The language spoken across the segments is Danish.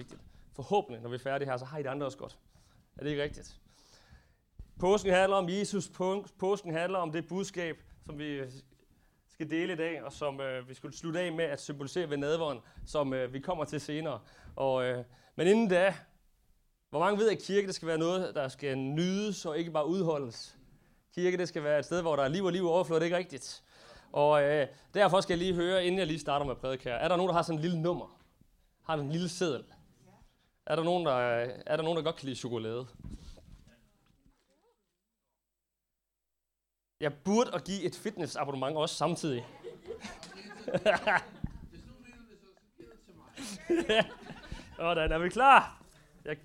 vigtigt. Forhåbentlig, når vi er færdige her, så har I det andre også godt. Er det ikke rigtigt? Påsken handler om Jesus. Påsken handler om det budskab, som vi skal dele i dag, og som vi skulle slutte af med at symbolisere ved nadveren, som vi kommer til senere. Og, men inden da, hvor mange ved, at kirke det skal være noget, der skal nydes og ikke bare udholdes? Kirke det skal være et sted, hvor der er liv og liv overflod, det er ikke rigtigt. Og derfor skal jeg lige høre, inden jeg lige starter med prædikere, er der nogen, der har sådan en lille nummer? Har en lille seddel? Er der nogen, der godt kan lide chokolade? Jeg burde at give et fitnessabonnement også samtidig. Sådan, er vi klar?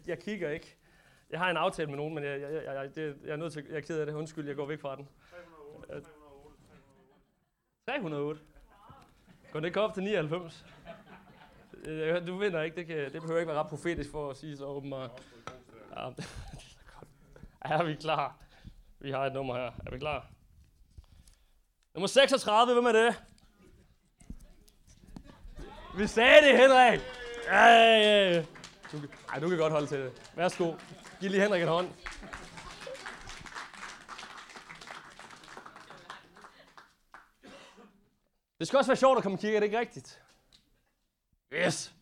Jeg kigger ikke. Jeg har en aftale med nogen, men jeg er nødt til, jeg er ked af det. Undskyld, jeg går væk fra den. 308? Går det ikke op til 99? Du vinder ikke. Det behøver ikke være ret profetisk for at sige så åben. Ja, er vi klar? Vi har et nummer her. Er vi klar? Nummer 36, hvem er det? Vi sagde det, Henrik! Ej, du kan godt holde til det. Værsgo. Giv lige Henrik en hånd. Det skal også være sjovt at komme i kirke, er det ikke rigtigt? Yes!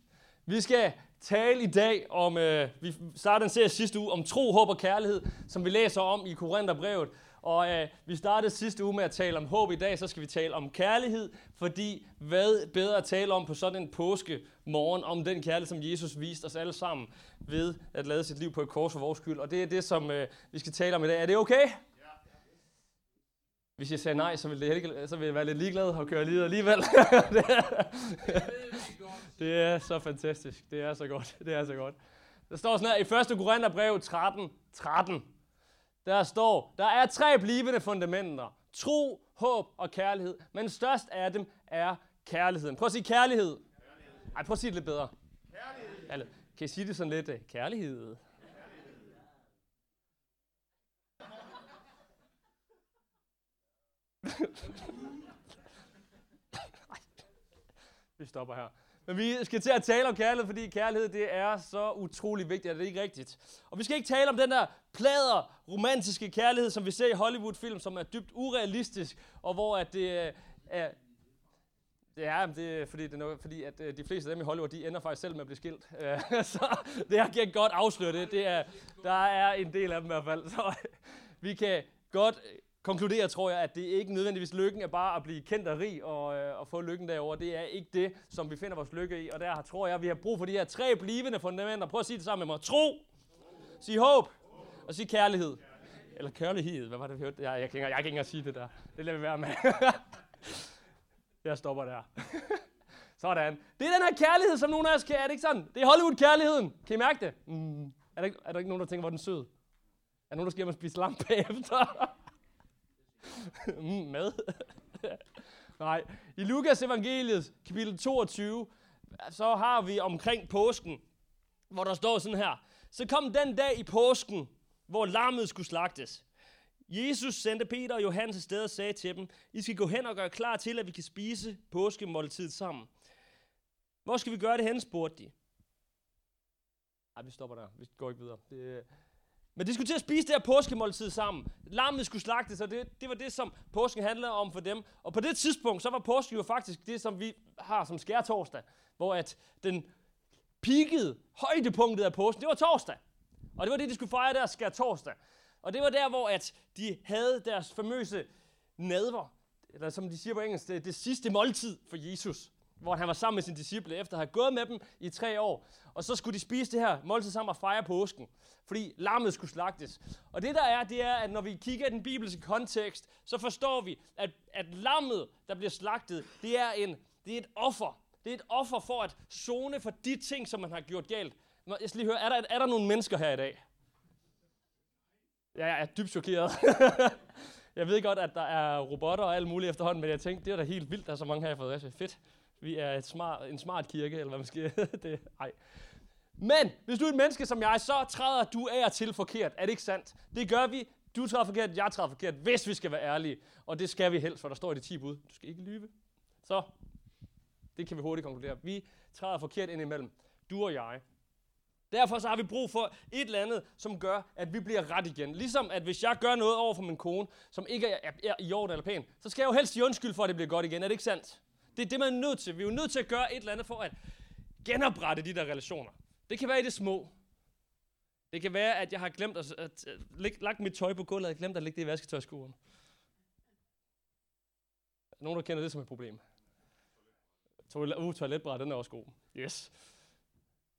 Vi skal tale i dag om, vi startede en serie sidste uge om tro, håb og kærlighed, som vi læser om i Korintherbrevet. Og vi startede sidste uge med at tale om håb, i dag så skal vi tale om kærlighed, fordi hvad bedre at tale om på sådan en påskemorgen om den kærlighed, som Jesus viste os alle sammen ved at lade sit liv på et kors for vores skyld. Og det er det, som vi skal tale om i dag. Er det okay? Hvis jeg sagde nej, så vil jeg være lidt ligeglad og køre lige alligevel. Det er så fantastisk. Det er så godt. Der står sådan her i 1. Korintherbrev 13:13. Der står, der er 3 blivende fundamenter. Tro, håb og kærlighed. Men størst af dem er kærligheden. Prøv at sige kærlighed. Ej, prøv at sige det lidt bedre. Kærlighed. Eller, kan I sige det sådan lidt? Kærlighed. Vi stopper her. Men vi skal til at tale om kærlighed, fordi kærlighed det er så utrolig vigtigt, at det ikke er rigtigt. Og vi skal ikke tale om den der plader romantiske kærlighed, som vi ser i Hollywood-film, som er dybt urealistisk, og hvor at det er... Ja, det er, fordi at de fleste af dem i Hollywood, de ender faktisk selv med at blive skilt. Så det her kan godt afsløre det. Der er en del af dem i hvert fald. Så vi kan godt... konkluderer, tror jeg, at det ikke nødvendigvis lykken er bare at blive kendt og rig og få lykken derovre. Det er ikke det, som vi finder vores lykke i. Og der tror jeg, at vi har brug for de her 3 blivende fundamenter. Prøv at sige det sammen med mig. Tro, sig håb og sig kærlighed. Eller kærlighed. Hvad var det, vi hørte? Jeg kan ikke engang sige det der. Det lader vi være med. Jeg stopper der. Sådan. Det er den her kærlighed, som nogen af os kan. Er det ikke sådan? Det er Hollywood-kærligheden. Kan I mærke det? Mm. Er der ikke nogen, der tænker, hvor den sød? Er der nogen, der skal hjem og spise lam bagefter? Mad? Nej. I Lukas evangeliet, kapitel 22, så har vi omkring påsken, hvor der står sådan her. Så kom den dag i påsken, hvor lammet skulle slagtes. Jesus sendte Peter og Johannes afsted og sagde til dem, I skal gå hen og gøre klar til, at vi kan spise påskemåltidet sammen. Hvor skal vi gøre det hen, spurgte de. Nej, vi stopper der. Vi går ikke videre. Men de skulle til at spise det her påskemåltid sammen. Lammet skulle slagtes, og det var det, som påsken handlede om for dem. Og på det tidspunkt, så var påsken jo faktisk det, som vi har som skærtorsdag. Hvor at den peakede højdepunktet af påsken, det var torsdag. Og det var det, de skulle fejre der skærtorsdag. Og det var der, hvor at de havde deres famøse nadver, eller som de siger på engelsk, det sidste måltid for Jesus. Hvor han var sammen med sine disciple, efter at have gået med dem i 3 år. Og så skulle de spise det her måltid sammen og fejre påsken, fordi lammet skulle slagtes. Og det der er, det er, at når vi kigger i den bibelske kontekst, så forstår vi, at lammet, der bliver slagtet, det er et offer. Det er et offer for at sone for de ting, som man har gjort galt. Jeg skal lige høre, er der nogle mennesker her i dag? Ja, jeg er dybt chokeret. Jeg ved godt, at der er robotter og alt muligt efterhånden, men jeg tænkte, det er da helt vildt, der er så mange her i Fredericia. Fedt. Vi er en smart kirke, eller hvad man skal det. Nej. Men hvis du er et menneske som jeg, så træder du af og til forkert. Er det ikke sandt? Det gør vi. Du træder forkert, jeg træder forkert, hvis vi skal være ærlige. Og det skal vi helst, for der står i de 10 bud. Du skal ikke lyve. Så det kan vi hurtigt konkludere. Vi træder forkert indimellem. Du og jeg. Derfor så har vi brug for et eller andet, som gør, at vi bliver ret igen. Ligesom at hvis jeg gør noget over for min kone, som ikke er i orden eller pæn, så skal jeg jo helst give undskyld for, at det bliver godt igen. Er det ikke sandt? Det er det, man er nødt til. Vi er jo nødt til at gøre et eller andet for at genoprette de der relationer. Det kan være i det små. Det kan være, at jeg har glemt at lagt mit tøj på gulvet, og glemt at lægge det i vasketøjskuren. Nogen, der kender det som et problem. Toiletbræt, den er også god. Yes.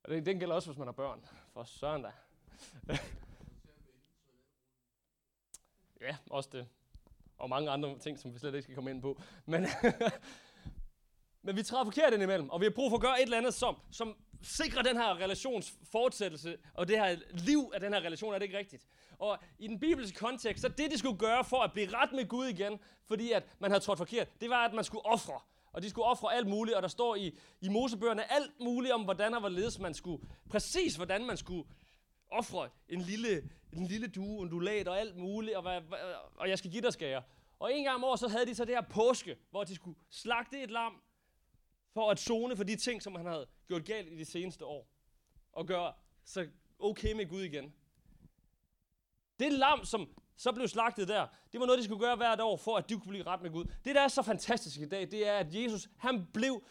Og den gælder også, hvis man har børn. For søren da. Ja, også det. Og mange andre ting, som vi slet ikke skal komme ind på. Men vi træder forkert indimellem, og vi har brug for at gøre et eller andet, som sikrer den her relations fortsættelse, og det her liv af den her relation, er det ikke rigtigt? Og i den bibelske kontekst, så det, de skulle gøre for at blive ret med Gud igen, fordi at man havde trådt forkert, det var, at man skulle ofre. Og de skulle ofre alt muligt, og der står i Mosebøgerne alt muligt om, hvordan og hvorledes man skulle, præcis hvordan man skulle ofre en lille due, undulat og alt muligt, og jeg skal give dig skære. Og en gang om året, så havde de så det her påske, hvor de skulle slagte et lam, for at zone for de ting, som han havde gjort galt i de seneste år, og gøre så okay med Gud igen. Det lam, som så blev slagtet der, det var noget, de skulle gøre hvert år, for at de kunne blive ret med Gud. Det, der er så fantastisk i dag, det er, at Jesus, han blev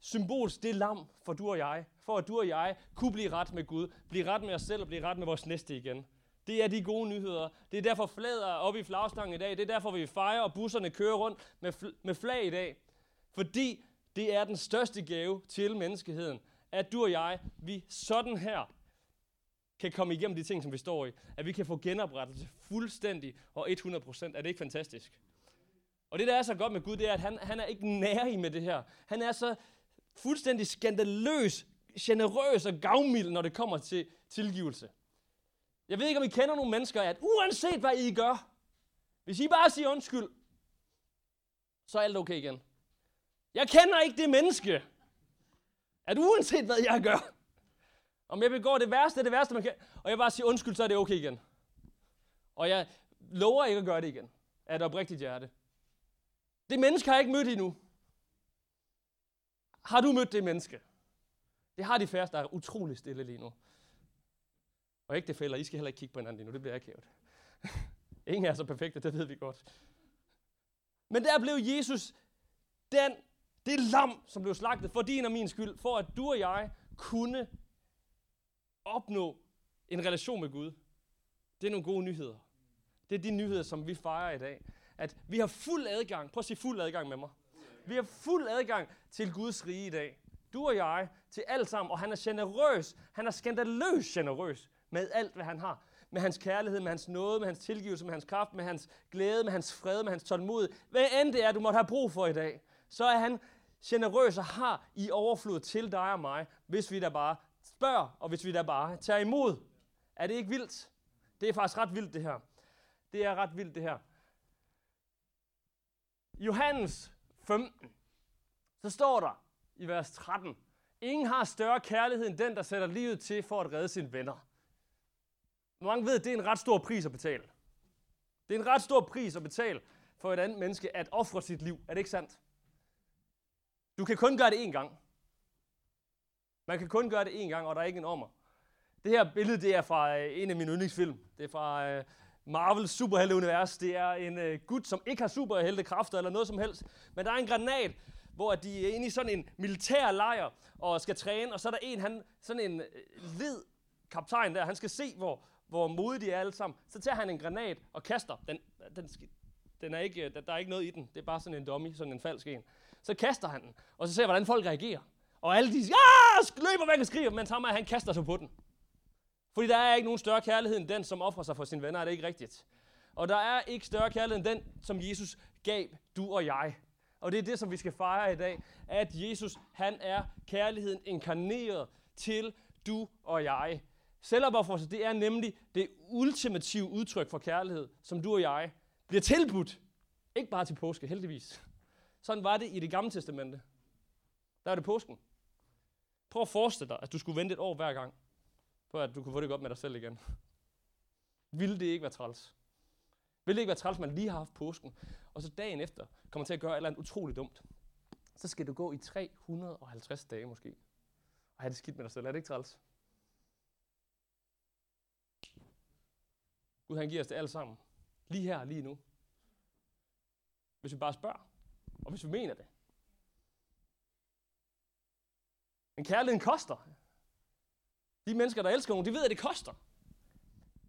symbolsk det lam for du og jeg, for at du og jeg kunne blive ret med Gud, blive ret med os selv og blive ret med vores næste igen. Det er de gode nyheder. Det er derfor flaget oppe i flagstangen i dag, det er derfor, vi fejrer, og busserne kører rundt med flag i dag, fordi det er den største gave til menneskeheden, at du og jeg, vi sådan her, kan komme igennem de ting, som vi står i. At vi kan få genoprettelse fuldstændig og 100%. Er det ikke fantastisk? Og det, der er så godt med Gud, det er, at han er ikke nærig med det her. Han er så fuldstændig skandaløs, generøs og gavmild, når det kommer til tilgivelse. Jeg ved ikke, om I kender nogle mennesker, at uanset hvad I gør, hvis I bare siger undskyld, så er alt okay igen. Jeg kender ikke det menneske, at uanset hvad jeg gør, om jeg begår det værste man kan, og jeg bare siger undskyld, så er det okay igen. Og jeg lover ikke at gøre det igen, af et oprigtigt hjerte. Det menneske har jeg ikke mødt endnu. Har du mødt det menneske? Det har de færreste, der er utrolig stille lige nu. Og ikke det fælder, I skal heller ikke kigge på hinanden lige nu, det bliver akavet. Ingen er så perfekte, det ved vi godt. Men der blev Jesus det lam, som blev slagtet for din og min skyld, for at du og jeg kunne opnå en relation med Gud. Det er nogle gode nyheder. Det er de nyheder, som vi fejrer i dag. At vi har fuld adgang. Prøv at sige fuld adgang med mig. Vi har fuld adgang til Guds rige i dag. Du og jeg, til alt sammen. Og han er generøs. Han er skandaløst generøs med alt, hvad han har. Med hans kærlighed, med hans nåde, med hans tilgivelse, med hans kraft, med hans glæde, med hans fred, med hans tålmodighed. Hvad end det er, du måtte have brug for i dag, så er han generøs og har i overflod til dig og mig, hvis vi da bare spørger, og hvis vi da bare tager imod. Er det ikke vildt? Det er faktisk ret vildt, det her. Det er ret vildt, det her. Johannes 15, så står der i vers 13, ingen har større kærlighed end den, der sætter livet til for at redde sine venner. Mange ved, at det er en ret stor pris at betale. Det er en ret stor pris at betale for et andet menneske at ofre sit liv. Er det ikke sandt? Du kan kun gøre det én gang. Man kan kun gøre det én gang, og der er ikke en ommer. Det her billede, det er fra en af mine yndlingsfilm. Det er fra Marvels superhelteunivers. Det er en gut, som ikke har superheltekræfter eller noget som helst. Men der er en granat, hvor de er inde i sådan en militær lejr og skal træne. Og så er der sådan en led kaptajn der. Han skal se, hvor modige de er alle sammen. Så tager han en granat og kaster. Den er ikke, der er ikke noget i den. Det er bare sådan en dummy, sådan en falsk en. Så kaster han den, og så ser hvordan folk reagerer. Og alle de løber væk og skriger, mens ham han kaster sig på den. Fordi der er ikke nogen større kærlighed end den, som ofrer sig for sine venner. Er det ikke rigtigt? Og der er ikke større kærlighed end den, som Jesus gav du og jeg. Og det er det, som vi skal fejre i dag. At Jesus, han er kærligheden inkarneret til du og jeg. Selvopoffrelse, det er nemlig det ultimative udtryk for kærlighed, som du og jeg bliver tilbudt. Ikke bare til påske, heldigvis. Sådan var det i Det Gamle Testamente. Der er det påsken. Prøv at forestille dig, at du skulle vente et år hver gang, for at du kunne få det godt med dig selv igen. Ville det ikke være træls? Ville det ikke være træls, man lige har haft påsken, og så dagen efter kommer til at gøre et eller andet utroligt dumt? Så skal du gå i 350 dage måske, og have det skidt med dig selv. Er det ikke træls? Gud han giver os det alle sammen. Lige her, lige nu. Hvis vi bare spørger. Og hvis vi mener det. Men kærligheden koster. De mennesker, der elsker nogen, de ved, at det koster.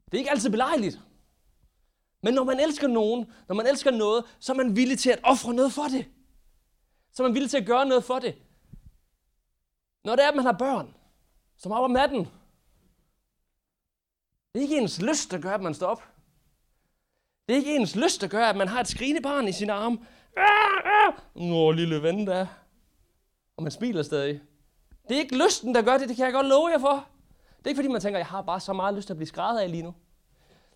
Det er ikke altid belejligt. Men når man elsker nogen, når man elsker noget, så er man villig til at ofre noget for det. Så er man villig til at gøre noget for det. Når det er, at man har børn, som er op om natten. Det er ikke ens lyst, der gør, at man står op. Det er ikke ens lyst, der gør, at man har et skrinebarn i sin arm. Nå, lille ven der. Og man smiler stadig. Det er ikke lysten, der gør det. Det kan jeg godt love jer for. Det er ikke, fordi man tænker, jeg har bare så meget lyst til at blive skrædder af lige nu.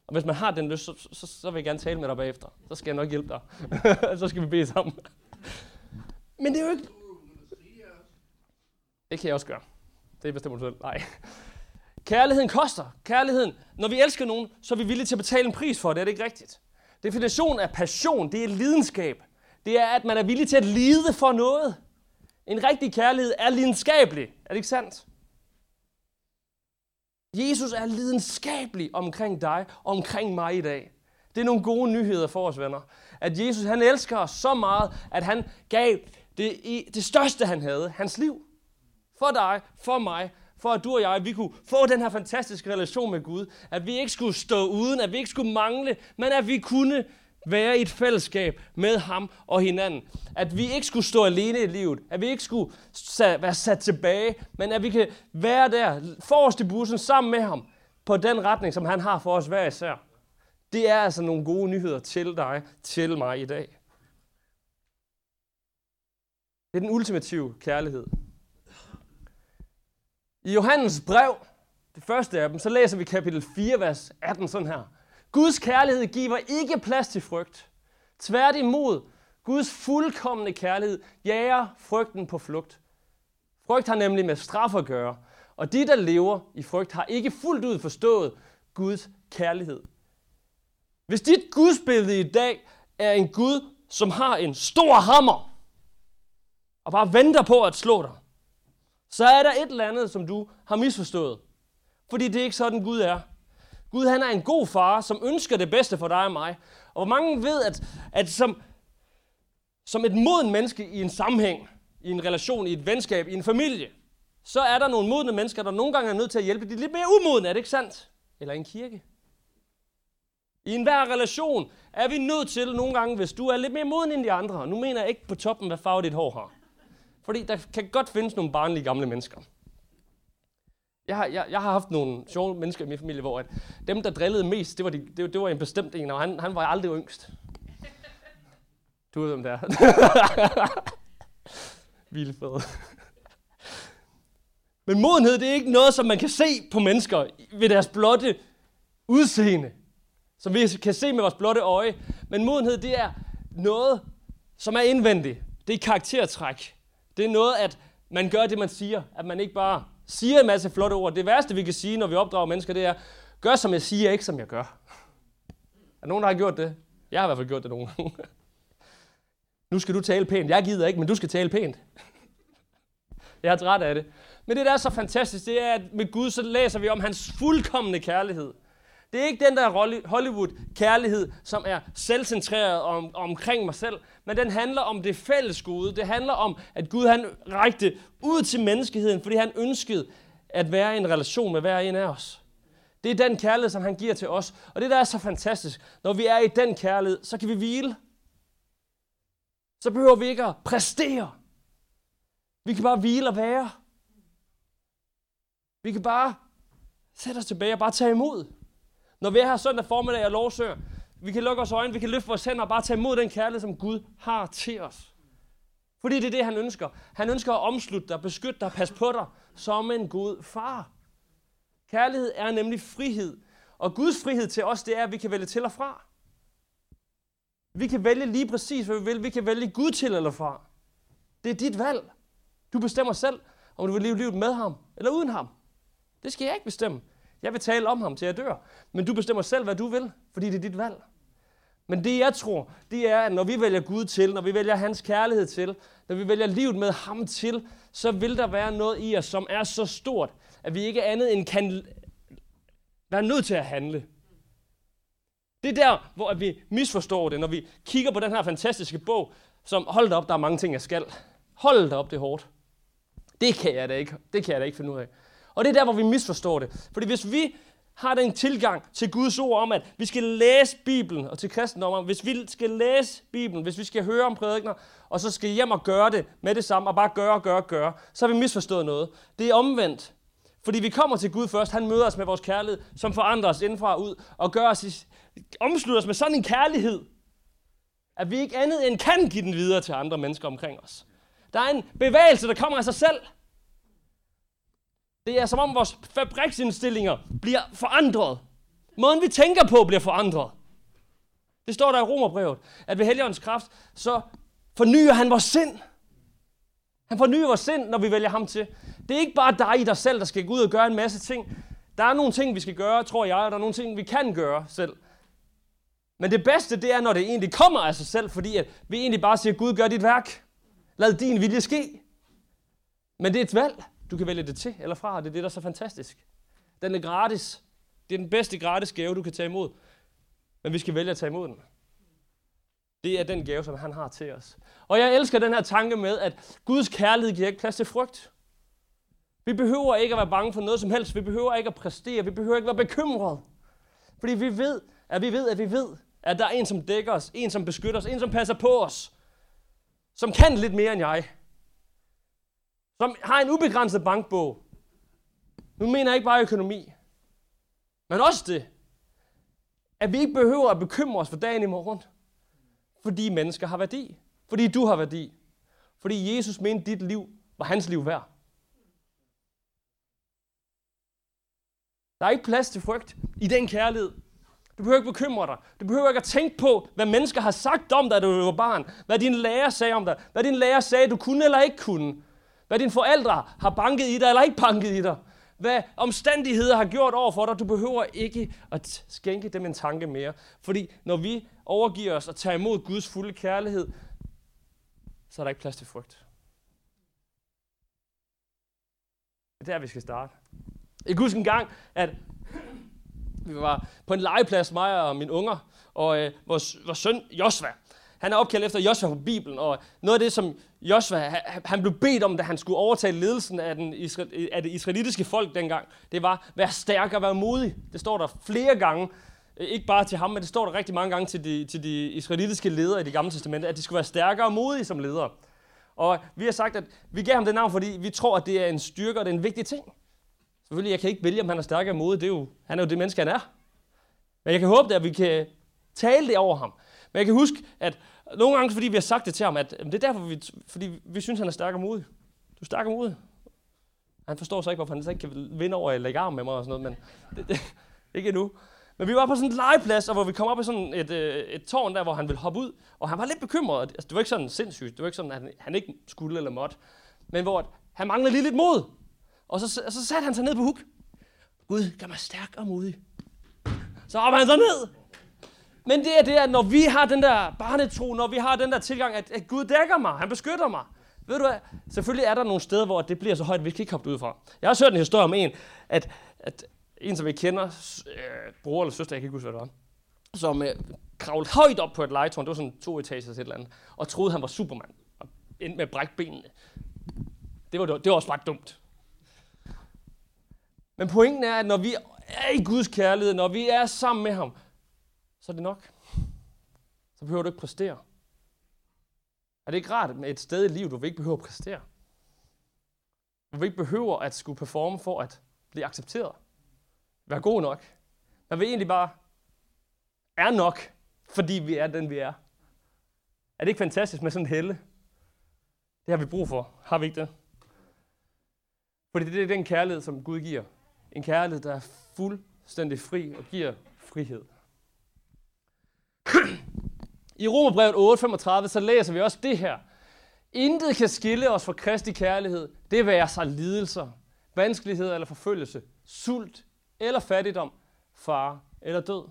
Og hvis man har den lyst, så vil jeg gerne tale med dig bagefter. Så skal jeg nok hjælpe dig. Så skal vi bede sammen. Men det er jo ikke... Det kan jeg også gøre. Det er bestemt selv. Nej. Kærligheden koster. Kærligheden. Når vi elsker nogen, så er vi villige til at betale en pris for det. Er det ikke rigtigt? Definitionen af passion, det er lidenskab. Det er, at man er villig til at lide for noget. En rigtig kærlighed er lidenskabelig. Er det ikke sandt? Jesus er lidenskabelig omkring dig og omkring mig i dag. Det er nogle gode nyheder for os, venner. At Jesus, han elsker os så meget, at han gav det største, han havde, hans liv. For dig, for mig, for at du og jeg, vi kunne få den her fantastiske relation med Gud. At vi ikke skulle stå uden, at vi ikke skulle mangle, men at vi kunne være i et fællesskab med ham og hinanden. At vi ikke skulle stå alene i livet. At vi ikke skulle være sat tilbage, men at vi kan være der forrest i bussen sammen med ham på den retning, som han har for os hver især. Det er altså nogle gode nyheder til dig, til mig i dag. Det er den ultimative kærlighed. I Johannes brev, det første af dem, så læser vi kapitel 4, vers 18 sådan her. Guds kærlighed giver ikke plads til frygt. Tværtimod, Guds fuldkomne kærlighed jager frygten på flugt. Frygt har nemlig med straf at gøre, og de, der lever i frygt, har ikke fuldt ud forstået Guds kærlighed. Hvis dit gudsbillede i dag er en Gud, som har en stor hammer, og bare venter på at slå dig, så er der et eller andet, som du har misforstået. Fordi det er ikke sådan, Gud er. Gud, han er en god far, som ønsker det bedste for dig og mig. Og hvor mange ved, at som et modent menneske i en sammenhæng, i en relation, i et venskab, i en familie, så er der nogle modne mennesker, der nogle gange er nødt til at hjælpe de lidt mere umodne, er det ikke sandt? Eller en kirke. I enhver relation er vi nødt til nogle gange, hvis du er lidt mere moden end de andre, og nu mener jeg ikke på toppen, hvad farve dit hår har. Fordi der kan godt findes nogle barnlige gamle mennesker. Jeg har haft nogle sjove mennesker i min familie, hvor at dem, der drillede mest, det var en bestemt en, og han var aldrig yngst. Du ved, hvem det er. Vildt fed. Men modenhed, det er ikke noget, som man kan se på mennesker ved deres blotte udseende, som vi kan se med vores blotte øje. Men modenhed, det er noget, som er indvendigt. Det er karaktertræk. Det er noget, at man gør det, man siger. At man ikke bare siger en masse flotte ord. Det værste, vi kan sige, når vi opdrager mennesker, det er, gør som jeg siger, ikke som jeg gør. Er der nogen, der har gjort det? Jeg har i hvert fald gjort det nogle gange. Nu skal du tale pænt. Jeg gider ikke, men du skal tale pænt. Jeg er træt af det. Men det, der er så fantastisk, det er, at med Gud, så læser vi om hans fuldkomne kærlighed. Det er ikke den der Hollywood-kærlighed, som er selvcentreret og omkring mig selv, men den handler om det fælles gode. Det handler om, at Gud han rækte ud til menneskeheden, fordi han ønskede at være i en relation med hver en af os. Det er den kærlighed, som han giver til os. Og det, der er så fantastisk, når vi er i den kærlighed, så kan vi hvile. Så behøver vi ikke at præstere. Vi kan bare hvile og være. Vi kan bare sætte os tilbage og bare tage imod. Når vi er her søndag formiddag og lovsøger, vi kan lukke vores øjne, vi kan løfte vores hænder og bare tage imod den kærlighed, som Gud har til os. Fordi det er det, han ønsker. Han ønsker at omslutte dig, beskytte dig, passe på dig som en god far. Kærlighed er nemlig frihed. Og Guds frihed til os, det er, at vi kan vælge til og fra. Vi kan vælge lige præcis, hvad vi vil. Vi kan vælge Gud til eller fra. Det er dit valg. Du bestemmer selv, om du vil leve livet med ham eller uden ham. Det skal jeg ikke bestemme. Jeg vil tale om ham, til jeg dør. Men du bestemmer selv, hvad du vil, fordi det er dit valg. Men det, jeg tror, det er, at når vi vælger Gud til, når vi vælger hans kærlighed til, når vi vælger livet med ham til, så vil der være noget i os, som er så stort, at vi ikke andet end kan være nødt til at handle. Det er der, hvor vi misforstår det, når vi kigger på den her fantastiske bog, som, hold da op, der er mange ting, jeg skal. Hold da op, det er hårdt. Det kan jeg da ikke finde ud af. Og det er der, hvor vi misforstår det. Fordi hvis vi har den tilgang til Guds ord om, at vi skal læse Bibelen, og til kristendommen, hvis vi skal læse Bibelen, hvis vi skal høre om prædikener, og så skal hjem og gøre det med det samme, og bare gøre, så har vi misforstået noget. Det er omvendt. Fordi vi kommer til Gud først, han møder os med vores kærlighed, som forandrer os indfra og ud, og omslutter os med sådan en kærlighed, at vi ikke andet end kan give den videre til andre mennesker omkring os. Der er en bevægelse, der kommer af sig selv. Det er som om vores fabriksindstillinger bliver forandret. Måden vi tænker på bliver forandret. Det står der i Romerbrevet, at ved Helligåndens kraft, så fornyer han vores sind. Han fornyer vores sind, når vi vælger ham til. Det er ikke bare dig i dig selv, der skal gå ud og gøre en masse ting. Der er nogle ting, vi skal gøre, tror jeg, og der er nogle ting, vi kan gøre selv. Men det bedste, det er, når det egentlig kommer af sig selv, fordi at vi egentlig bare siger, Gud, gør dit værk. Lad din vilje ske. Men det er et valg. Du kan vælge det til eller fra, og det er det, der er så fantastisk. Den er gratis. Det er den bedste gratis gave, du kan tage imod. Men vi skal vælge at tage imod den. Det er den gave, som han har til os. Og jeg elsker den her tanke med, at Guds kærlighed giver ikke plads til frygt. Vi behøver ikke at være bange for noget som helst. Vi behøver ikke at præstere. Vi behøver ikke at være bekymrede. Fordi vi ved, at der er en, som dækker os, en, som beskytter os, en, som passer på os, som kan lidt mere end jeg, som har en ubegrænset bankbog. Nu mener jeg ikke bare økonomi, men også det, at vi ikke behøver at bekymre os for dagen i morgen, fordi mennesker har værdi, fordi du har værdi, fordi Jesus mente, dit liv var hans liv værd. Der er ikke plads til frygt i den kærlighed. Du behøver ikke bekymre dig. Du behøver ikke at tænke på, hvad mennesker har sagt om dig, da du var barn. Hvad din lærer sagde om dig. Hvad din lærer sagde, du kunne eller ikke kunne. Hvad dine forældre har banket i dig eller ikke banket i dig. Hvad omstændigheder har gjort over for dig. Du behøver ikke at skænke dem en tanke mere. Fordi når vi overgiver os og tager imod Guds fulde kærlighed, så er der ikke plads til frygt. Det er der, vi skal starte. Jeg kan huske en gang, at vi var på en legeplads, mig og mine unger, og vores søn Josva. Han er opkaldt efter Josva fra Bibelen, og noget af det, som Josva han blev bedt om, da han skulle overtage ledelsen af, det israelitiske folk dengang, det var, vær stærk og vær modig. Det står der flere gange, ikke bare til ham, men det står der rigtig mange gange til de israelitiske ledere i Det Gamle Testamente, at de skulle være stærkere og modige som ledere. Og vi har sagt, at vi gav ham det navn, fordi vi tror, at det er en styrke, og det er en vigtig ting. Selvfølgelig, jeg kan ikke vælge, om han er stærkere og modig. Han er jo det menneske, han er. Men jeg kan håbe, at vi kan tale det over ham. Men jeg kan huske, at nogle gange, fordi vi har sagt det til ham, at det er derfor, fordi vi synes, han er stærkere og modig. Du er stærkere og modig. Han forstår så ikke, hvorfor han så ikke kan vinde over at lægge arm med mig og sådan noget, men det, ikke endnu. Men vi var på sådan en legeplads, og hvor vi kom op i sådan et tårn der, hvor han ville hoppe ud, og han var lidt bekymret. Altså, det var ikke sådan sindssygt. Det var ikke sådan, at han ikke skulle eller måtte. Men hvor han manglede lige lidt mod. Og så satte han sig ned på huk. Gud, gør mig stærk og modig. Så hopper han så ned. Men det er, at når vi har den der barnetro, når vi har den der tilgang, at Gud dækker mig, han beskytter mig. Ved du hvad? Selvfølgelig er der nogle steder, hvor det bliver så højt, at vi kan ikke hoppe ud fra. Jeg har også hørt en historie om at en, som jeg kender, bror eller søster, jeg kan ikke huske, hvad det var, som kravlede højt op på et legetårn, det var sådan 2 etager eller et eller andet, og troede, han var Superman, og endte med at brække benene. Det var også ret dumt. Men pointen er, at når vi er i Guds kærlighed, når vi er sammen med ham, så er det nok. Så behøver du ikke præstere. Er det ikke rart med et sted i livet, hvor vi ikke behøver at præstere? Hvor vi ikke behøver at skulle performe for at blive accepteret? Være god nok? Når vi egentlig bare er nok, fordi vi er den, vi er. Er det ikke fantastisk med sådan en helle? Det har vi brug for. Har vi ikke det? Fordi det er den kærlighed, som Gud giver. En kærlighed, der er fuldstændig fri og giver frihed. I Romerbrevet 8:35, så læser vi også det her. Intet kan skille os fra Kristi kærlighed. Det være sig lidelser, vanskeligheder eller forfølgelse, sult eller fattigdom, fare eller død.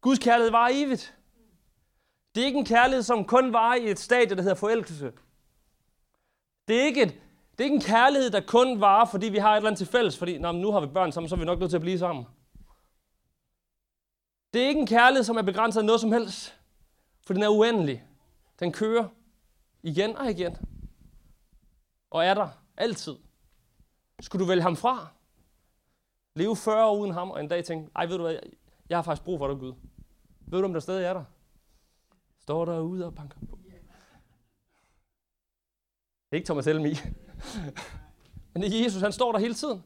Guds kærlighed varer evigt. Det er ikke en kærlighed, som kun varer i et stadie, der hedder forelskelse. Det er ikke en kærlighed, der kun varer, fordi vi har et eller andet til fælles, fordi nu har vi børn sammen, så er vi nok nødt til at blive sammen. Det er ikke en kærlighed, som er begrænset af noget som helst, for den er uendelig. Den kører igen og igen, og er der altid. Skulle du vælge ham fra? Leve 40 år uden ham, og en dag tænke, ej, ved du hvad, jeg har faktisk brug for dig, Gud. Ved du, om der stadig er der? Står derude og banker på. Det er ikke Thomas Helmi. Men Jesus, han står der hele tiden.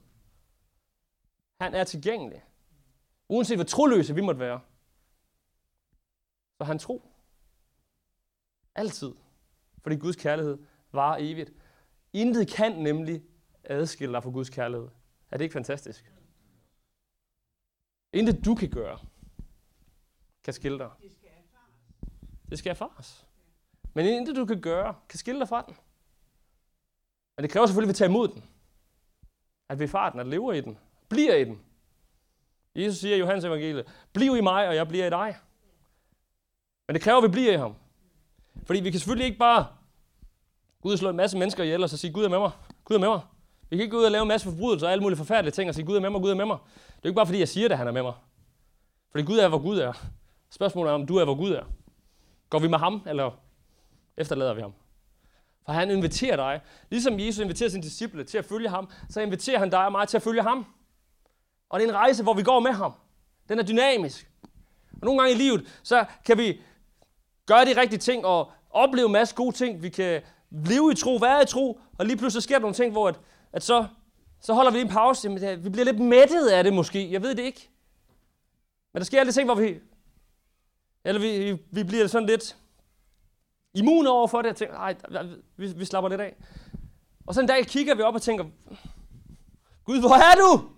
Han er tilgængelig. Uanset hvor troløse vi måtte være. Så han tro. Altid. Fordi Guds kærlighed varer evigt. Intet kan nemlig adskille dig fra Guds kærlighed. Er det ikke fantastisk? Intet du kan gøre, kan skille dig. Det skal erfares. Men intet du kan gøre, kan skille dig fra den. Men det kræver selvfølgelig, at vi tager imod den. At vi erfarer den, at lever i den. Bliver i den. Jesus siger i Johannes evangeliet, bliv i mig, og jeg bliver i dig. Men det kræver, at vi bliver i ham. Fordi vi kan selvfølgelig ikke bare Gud slå en masse mennesker ihjel og så sige, Gud er med mig, Gud er med mig. Vi kan ikke gå ud og lave en masse forbrydelser og alle mulige forfærdelige ting og sige, Gud er med mig, Gud er med mig. Det er jo ikke bare, fordi jeg siger det, han er med mig. Fordi Gud er, hvor Gud er. Spørgsmålet er, om du er, hvor Gud er. Går vi med ham, eller efterlader vi ham? For han inviterer dig. Ligesom Jesus inviterer sine disciple til at følge ham, så inviterer han dig og mig til at følge ham. Og det er en rejse, hvor vi går med ham. Den er dynamisk. Og nogle gange i livet, så kan vi gøre de rigtige ting og opleve en masse gode ting. Vi kan leve i tro, være i tro, og lige pludselig sker der nogle ting, hvor at så holder vi en pause. Jamen, vi bliver lidt mættet af det måske. Jeg ved det ikke. Men der sker alle de ting, hvor vi bliver sådan lidt immune over for det. Og tænker, ej, vi slapper lidt af. Og så en dag kigger vi op og tænker, Gud, hvor er du?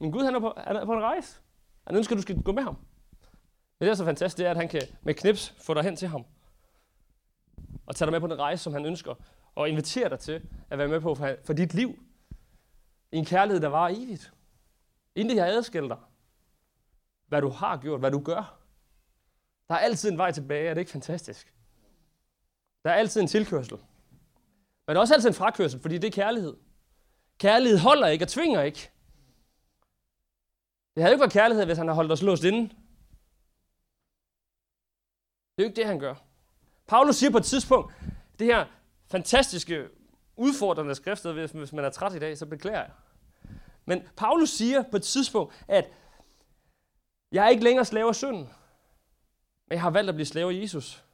Men Gud, han er på en rejse. Han ønsker, at du skal gå med ham. Det, der er så fantastisk, det er, at han kan med knips få dig hen til ham. Og tage dig med på den rejse, som han ønsker. Og invitere dig til at være med på for dit liv. I en kærlighed, der varer evigt. Inden jeg adskiller dig. Hvad du har gjort, hvad du gør. Der er altid en vej tilbage, er det ikke fantastisk? Der er altid en tilkørsel. Men der er også altid en frakørsel, fordi det er kærlighed. Kærlighed holder ikke og tvinger ikke. Det havde ikke været kærlighed, hvis han havde holdt os låst inde. Det er jo ikke det, han gør. Paulus siger på et tidspunkt, det her fantastiske, udfordrende skriftsted, hvis man er træt i dag, så beklager jeg. Men Paulus siger på et tidspunkt, at jeg er ikke længere slave af synden, men jeg har valgt at blive slave af Jesus.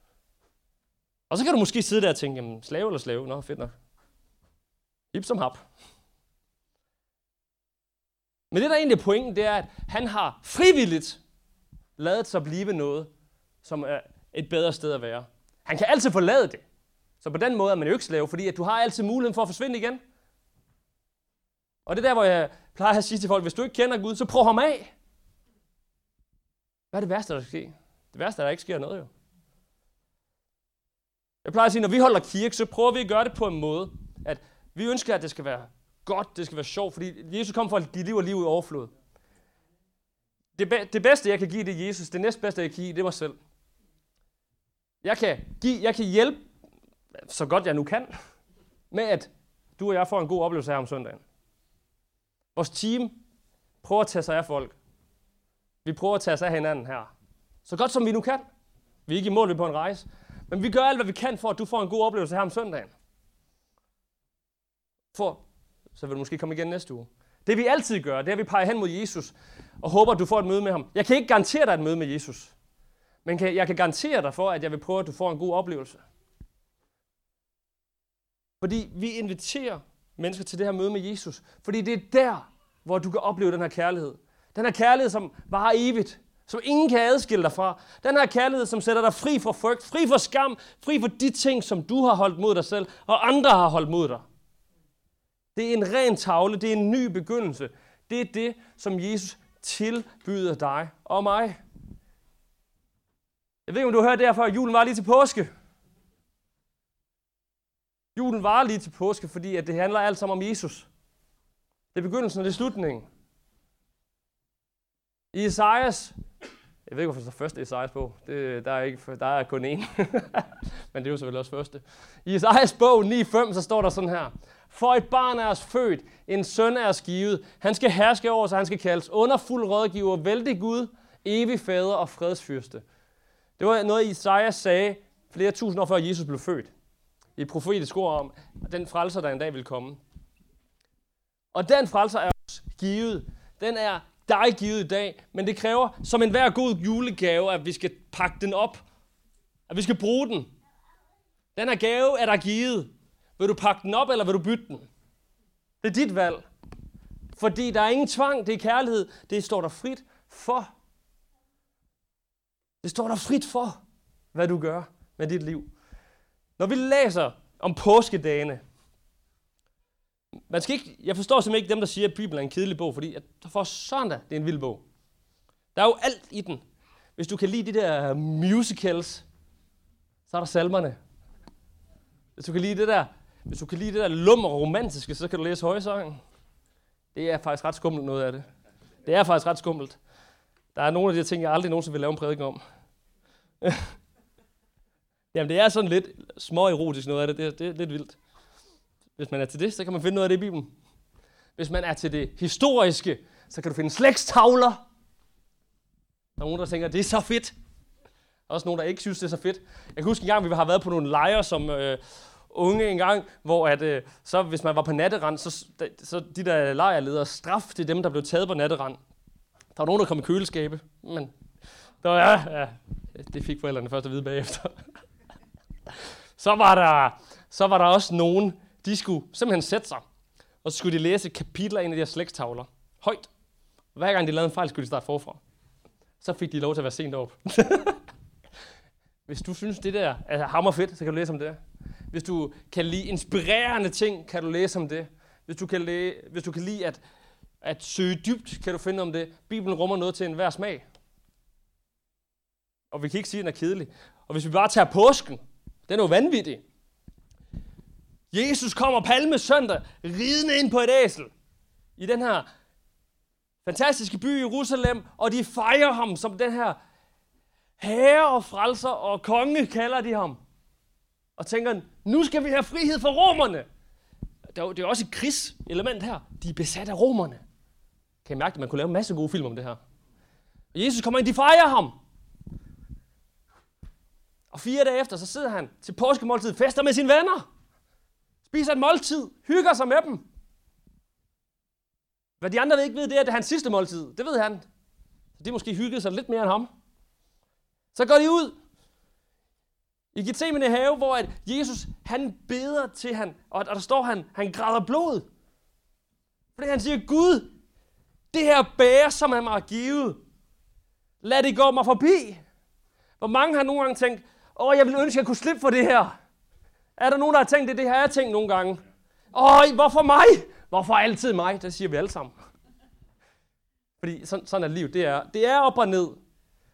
Og så kan du måske sidde der og tænke, jamen, slave eller slave? Nå, fedt nok. Hip som hap. Men det, der egentlig er pointen, det er, at han har frivilligt ladet sig blive noget, som er et bedre sted at være. Han kan altid forlade det. Så på den måde er man jo ikke slave, fordi at du har altid muligheden for at forsvinde igen. Og det er der, hvor jeg plejer at sige til folk, hvis du ikke kender Gud, så prøv ham af. Hvad er det værste, der sker? Det værste er, at der ikke sker noget jo. Jeg plejer at sige, når vi holder kirke, så prøver vi at gøre det på en måde, at vi ønsker, at det skal være godt, det skal være sjovt, fordi Jesus kom for at give liv og liv i overflod. Det bedste, jeg kan give, det er Jesus. Det næstbedste, jeg kan give, det er mig selv. Jeg kan hjælpe, så godt jeg nu kan, med at du og jeg får en god oplevelse her om søndagen. Vores team prøver at tage sig af folk. Vi prøver at tage sig af hinanden her. Så godt som vi nu kan. Vi er ikke i mål, vi er på en rejse. Men vi gør alt, hvad vi kan, for at du får en god oplevelse her om søndagen. Så vil du måske komme igen næste uge. Det vi altid gør, det er, at vi peger hen mod Jesus og håber, at du får et møde med ham. Jeg kan ikke garantere dig et møde med Jesus, men jeg kan garantere dig for, at jeg vil prøve, at du får en god oplevelse. Fordi vi inviterer mennesker til det her møde med Jesus, fordi det er der, hvor du kan opleve den her kærlighed. Den her kærlighed, som varer evigt, som ingen kan adskille dig fra. Den her kærlighed, som sætter dig fri fra frygt, fri fra skam, fri fra de ting, som du har holdt mod dig selv, og andre har holdt mod dig. Det er en ren tavle, det er en ny begyndelse. Det er det, som Jesus tilbyder dig og mig. Jeg ved ikke, om du har hørt det her før, julen var lige til påske. Julen var lige til påske, fordi at det handler alt sammen om Jesus. Det er begyndelsen, og det er slutningen. I Esajas, jeg ved ikke, hvorfor der er første Esajas bog. Der er kun én. Men det er jo selvfølgelig også første. I Esajas bog 9:5, så står der sådan her. For et barn er os født, en søn er os givet. Han skal herske over os, og han skal kaldes underfuld rådgiver, vældig Gud, evig fader og fredsfyrste. Det var noget, Isaias sagde flere tusind år før Jesus blev født. I et profetisk ord om den frelser, der en dag vil komme. Og den frelser er os givet. Den er dig givet i dag, men det kræver som enhver god julegave, at vi skal pakke den op. At vi skal bruge den. Den her gave er der givet. Vil du pakke den op, eller vil du bytte den? Det er dit valg. Fordi der er ingen tvang, det er kærlighed. Det står der frit for. Det står der frit for, hvad du gør med dit liv. Når vi læser om påskedagene, man skal ikke, jeg forstår simpelthen ikke dem, der siger, at Bibelen er en kedelig bog, fordi for sådan det er en vild bog. Der er jo alt i den. Hvis du kan lide de der musicals, så er der salmerne. Hvis du kan lide det der lummer romantiske, så kan du læse Højsangen. Det er faktisk ret skummelt noget af det. Det er faktisk ret skummelt. Der er nogle af de ting, jeg aldrig nogensinde vil lave en prædiken om. Jamen, det er sådan lidt småerotisk noget af det. Det er lidt vildt. Hvis man er til det, så kan man finde noget af det i Bibelen. Hvis man er til det historiske, så kan du finde slægtstavler. Der er nogen, der tænker, det er så fedt. Der er også nogen, der ikke synes, det er så fedt. Jeg kan huske en gang, vi har været på nogle lejre som unge en gang, hvor at, så, hvis man var på natterand, så de der lejrledere straffede dem, der blev taget på natterand. Der var nogen, der kom i køleskabe, men det fik forældrene først at vide bagefter. Så var der også nogen, de skulle simpelthen sætte sig, og så skulle de læse kapitler ind i de her slægtstavler. Højt. Hver gang de lavede en fejl, skulle de starte forfra. Så fik de lov til at være sent op. Hvis du synes, det der er hammerfedt, så kan du læse om det. Hvis du kan lide inspirerende ting, kan du læse om det. Hvis du kan lide at søge dybt, kan du finde om det. Bibelen rummer noget til enhver smag. Og vi kan ikke sige, at den er kedelig. Og hvis vi bare tager påsken, den er jo vanvittig. Jesus kommer palmesøndag, ridende ind på et æsel. I den her fantastiske by i Jerusalem, og de fejrer ham som den her herre og frelser og konge, kalder de ham. Og tænker, nu skal vi have frihed fra romerne. Det er også et krigselement her. De er besat af romerne. Kan I mærke det? Man kunne lave en masse gode film om det her. Og Jesus kommer ind, de fejrer ham. Og 4 dage efter, så sidder han til påskemåltid, fester med sine venner. Spiser en måltid, hygger sig med dem. Hvad de andre ikke ved, det er, at det er hans sidste måltid. Det ved han. Så de måske hyggede sig lidt mere end ham. Så går de ud i Gethsemane have, hvor at Jesus, han beder til han, og der står han græder blod. Fordi han siger, Gud, det her bære, som han har givet, lad det gå mig forbi. Hvor mange har nogle gange tænkt, jeg ville ønske, jeg kunne slippe for det her. Er der nogen, der har tænkt det? Det har jeg tænkt nogle gange. Hvorfor mig? Hvorfor altid mig? Det siger vi alle sammen. Fordi sådan er livet. Det er op og ned.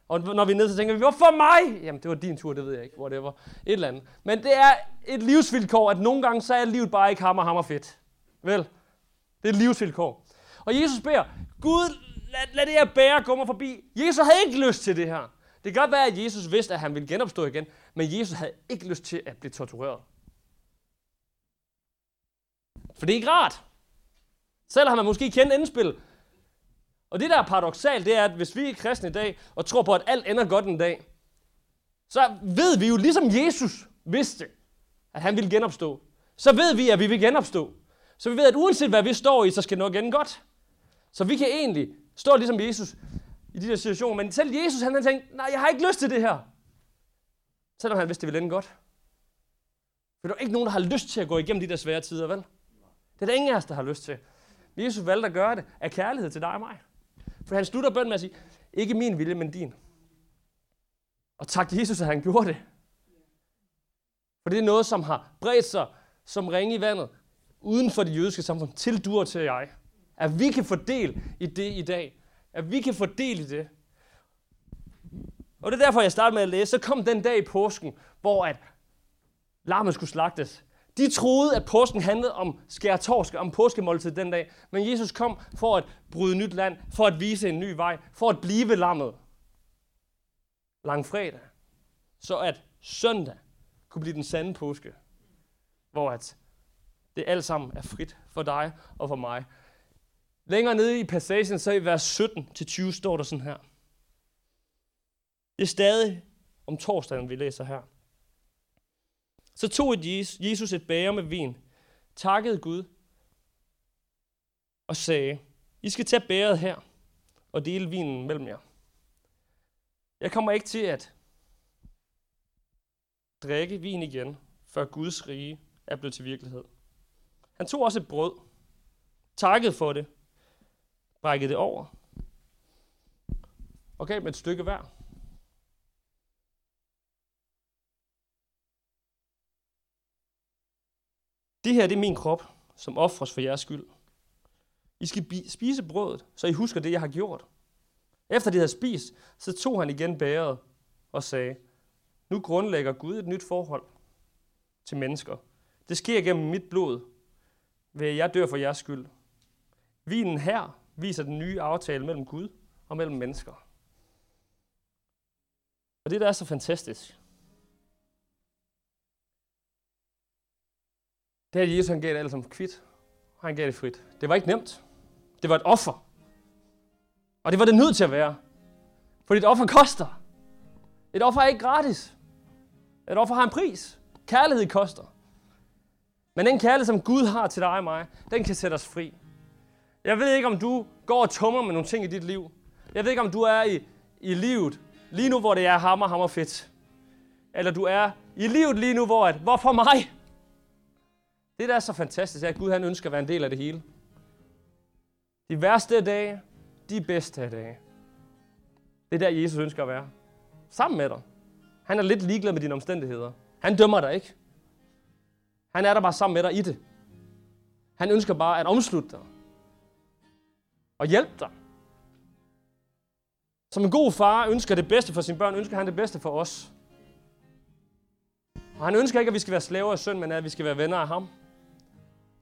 Og når vi er nede, så tænker vi, hvorfor mig? Jamen, det var din tur, det ved jeg ikke, whatever. Et eller andet. Men det er et livsvilkår, at nogle gange, så er livet bare ikke hammer fedt. Vel? Det er et livsvilkår. Og Jesus beder, Gud, lad det her bære gå mig forbi. Jesus havde ikke lyst til det her. Det kan godt være, at Jesus vidste, at han ville genopstå igen, men Jesus havde ikke lyst til at blive tortureret. For det er ikke rart. Selv har man måske kendt endespil. Og det, der er paradoksalt, det er, at hvis vi er kristne i dag, og tror på, at alt ender godt en dag, så ved vi jo, ligesom Jesus vidste, at han ville genopstå, så ved vi, at vi vil genopstå. Så vi ved, at uanset hvad vi står i, så skal det nok ende godt. Så vi kan egentlig stå ligesom Jesus i de der situationer, men selv Jesus, han tænkte, nej, jeg har ikke lyst til det her. Selvom han vidste, det ville ende godt. For der er ikke nogen, der har lyst til at gå igennem de der svære tider, vel? Det er der ingen af os, der har lyst til. Jesus valgte at gøre det af kærlighed til dig og mig. For han slutter bønnen med at sige, ikke min vilje, men din. Og tak til Jesus, at han gjorde det. For det er noget, som har bredt sig som ringe i vandet, uden for det jødiske samfund, til du og til jeg. At vi kan få del i det i dag. At vi kan få del i det. Og det er derfor, jeg startede med at læse. Så kom den dag i påsken, hvor at lammet skulle slagtes. De troede, at påsken handlede om skærtorsk, om påskemåltid den dag. Men Jesus kom for at bryde nyt land, for at vise en ny vej, for at blive lammet. Langfredag. Så at søndag kunne blive den sande påske. Hvor at Det alt sammen er frit for dig og for mig. Længere nede i passagen, så i vers 17-20 står der sådan her. Det er stadig om torsdagen, vi læser her. Så tog Jesus et bæger med vin, takkede Gud og sagde, I skal tage bægeret her og dele vinen mellem jer. Jeg kommer ikke til at drikke vin igen, før Guds rige er blevet til virkelighed. Han tog også et brød, takkede for det, brækkede det over og gav dem et stykke hver. Det her, det er min krop, som ofres for jeres skyld. I skal spise brødet, så I husker det, jeg har gjort. Efter de havde spist, så tog han igen bægeret og sagde, nu grundlægger Gud et nyt forhold til mennesker. Det sker gennem mit blod, ved at jeg dør for jeres skyld. Vinen her viser den nye aftale mellem Gud og mellem mennesker. Og det, der er så fantastisk, det er, at Jesus han gav det alle som kvidt, og han gav det frit. Det var ikke nemt. Det var et offer. Og det var det nødt til at være. Fordi et offer koster. Et offer er ikke gratis. Et offer har en pris. Kærlighed koster. Men den kærlighed, som Gud har til dig og mig, den kan sætte os fri. Jeg ved ikke, om du går og tummer med nogle ting i dit liv. Jeg ved ikke, om du er i livet lige nu, hvor det er hammer fedt. Eller du er i livet lige nu, hvor hvorfor mig? Det, der er så fantastisk, er, at Gud han ønsker at være en del af det hele. De værste dage, de bedste dage. Det er der, Jesus ønsker at være. Sammen med dig. Han er lidt ligeglad med dine omstændigheder. Han dømmer dig ikke. Han er der bare sammen med dig i det. Han ønsker bare at omslutte dig. Og hjælpe dig. Som en god far ønsker det bedste for sine børn, ønsker han det bedste for os. Og han ønsker ikke, at vi skal være slaver af synd, men at vi skal være venner af ham.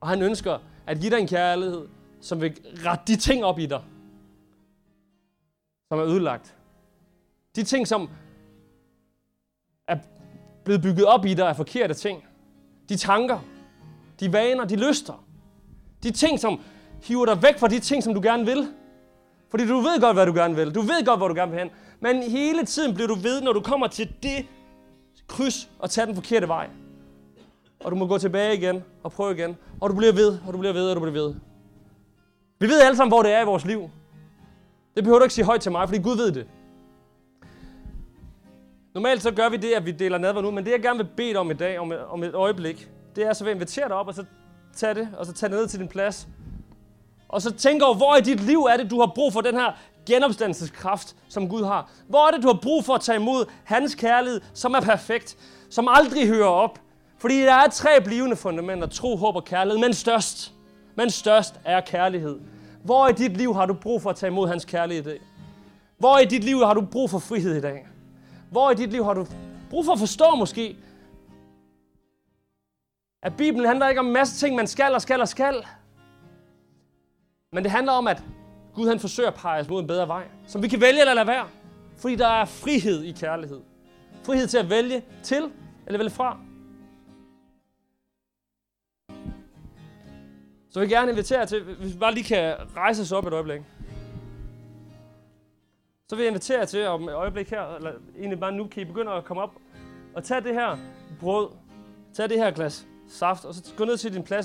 Og han ønsker at give dig en kærlighed, som vil rette de ting op i dig, som er ødelagt. De ting, som er blevet bygget op i dig, er forkerte ting. De tanker, de vaner, de lyster. De ting, som hiver dig væk fra de ting, som du gerne vil. Fordi du ved godt, hvad du gerne vil. Du ved godt, hvor du gerne vil hen. Men hele tiden bliver du ved, når du kommer til det kryds og tage den forkerte vej. Og du må gå tilbage igen og prøve igen. Og du bliver ved, og du bliver ved, og du bliver ved. Vi ved alle sammen, hvor det er i vores liv. Det behøver du ikke sige højt til mig, fordi Gud ved det. Normalt så gør vi det, at vi deler nadveren ud, men det jeg gerne vil bede dig om i dag, om et øjeblik, det er så ved at invitere dig op, og så tage det, og så tage det ned til din plads. Og så tænk over, hvor i dit liv er det, du har brug for den her genopstandelseskraft, som Gud har. Hvor er det, du har brug for at tage imod hans kærlighed, som er perfekt, som aldrig hører op. Fordi der er tre blivende fundamenter, tro, håb og kærlighed, men størst er kærlighed. Hvor i dit liv har du brug for at tage imod hans kærlighed i dag? Hvor i dit liv har du brug for frihed i dag? Hvor i dit liv har du brug for at forstå måske, at Bibelen handler ikke om en masse ting, man skal og skal og skal. Men det handler om, at Gud han forsøger at pege os mod en bedre vej, som vi kan vælge eller lade være. Fordi der er frihed i kærlighed. Frihed til at vælge til eller vælge fra. Så vil jeg gerne invitere jer til, hvis vi bare lige kan rejse os op et øjeblik. Så vil jeg invitere jer til, om et øjeblik her, eller egentlig bare nu, kan I begynde at komme op og tage det her brød, tage det her glas saft, og så gå ned til din plads.